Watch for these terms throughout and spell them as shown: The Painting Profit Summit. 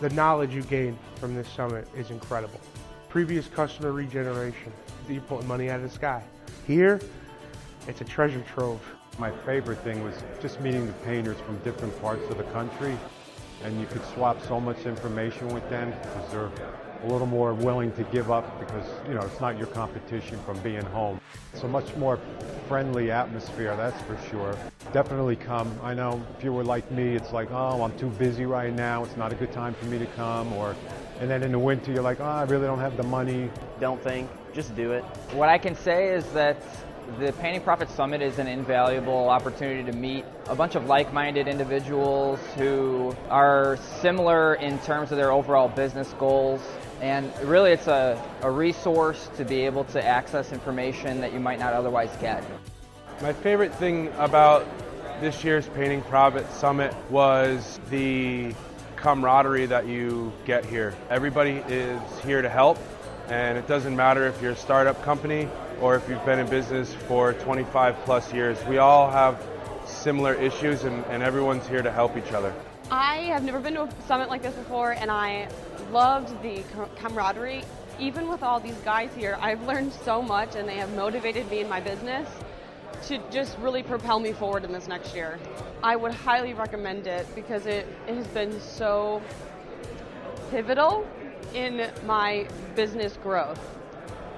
The knowledge you gain from this summit is incredible. Previous customer regeneration, you pulling money out of the sky. Here, it's a treasure trove. My favorite thing was just meeting the painters from different parts of the country, and you could swap so much information with them because they're a little more willing to give up because, you know, it's not your competition from being home. It's a much more friendly atmosphere, that's for sure. Definitely come. I know if you were like me, it's like, oh, I'm too busy right now, it's not a good time for me to come, or, and then in the winter you're like, oh, I really don't have the money. Don't think, just do it. What I can say is that the Painting Profit Summit is an invaluable opportunity to meet a bunch of like-minded individuals who are similar in terms of their overall business goals. And really it's a resource to be able to access information that you might not otherwise get. My favorite thing about this year's Painting Profit Summit was the camaraderie that you get here. Everybody is here to help, and it doesn't matter if you're a startup company or if you've been in business for 25 plus years. We all have similar issues and everyone's here to help each other. I have never been to a summit like this before, and I loved the camaraderie. Even with all these guys here, I've learned so much, and they have motivated me in my business to just really propel me forward in this next year. I would highly recommend it because it has been so pivotal in my business growth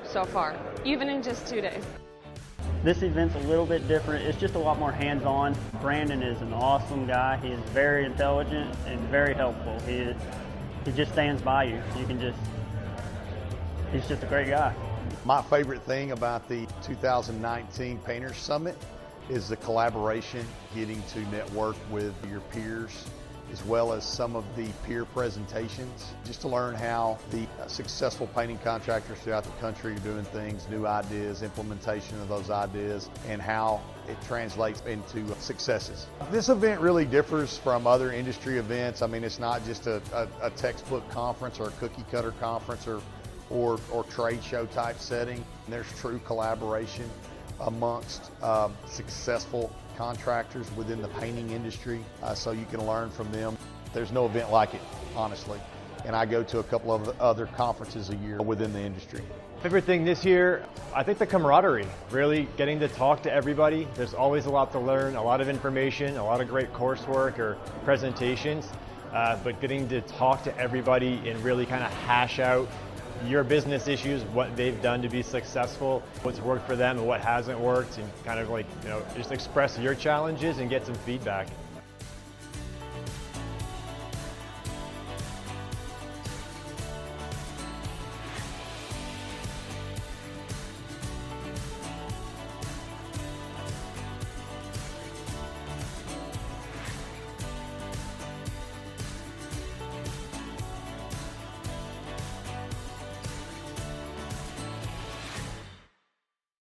so far, even in just 2 days. This event's a little bit different. It's just a lot more hands-on. Brandon is an awesome guy. He is very intelligent and very helpful. He just stands by you. He's just a great guy. My favorite thing about the 2019 Painters Summit is the collaboration, getting to network with your peers, as well as some of the peer presentations, just to learn how the successful painting contractors throughout the country are doing things, new ideas, implementation of those ideas, and how it translates into successes. This event really differs from other industry events. I mean, it's not just a textbook conference or a cookie cutter conference or trade show type setting. And there's true collaboration amongst successful contractors within the painting industry, so you can learn from them. There's no event like it, honestly, and I go to a couple of other conferences a year within the industry. Favorite thing this year, I think the camaraderie, really getting to talk to everybody. There's always a lot to learn, a lot of information, a lot of great coursework or presentations, but getting to talk to everybody and really kind of hash out your business issues, what they've done to be successful, what's worked for them and what hasn't worked, and kind of like, you know, just express your challenges and get some feedback.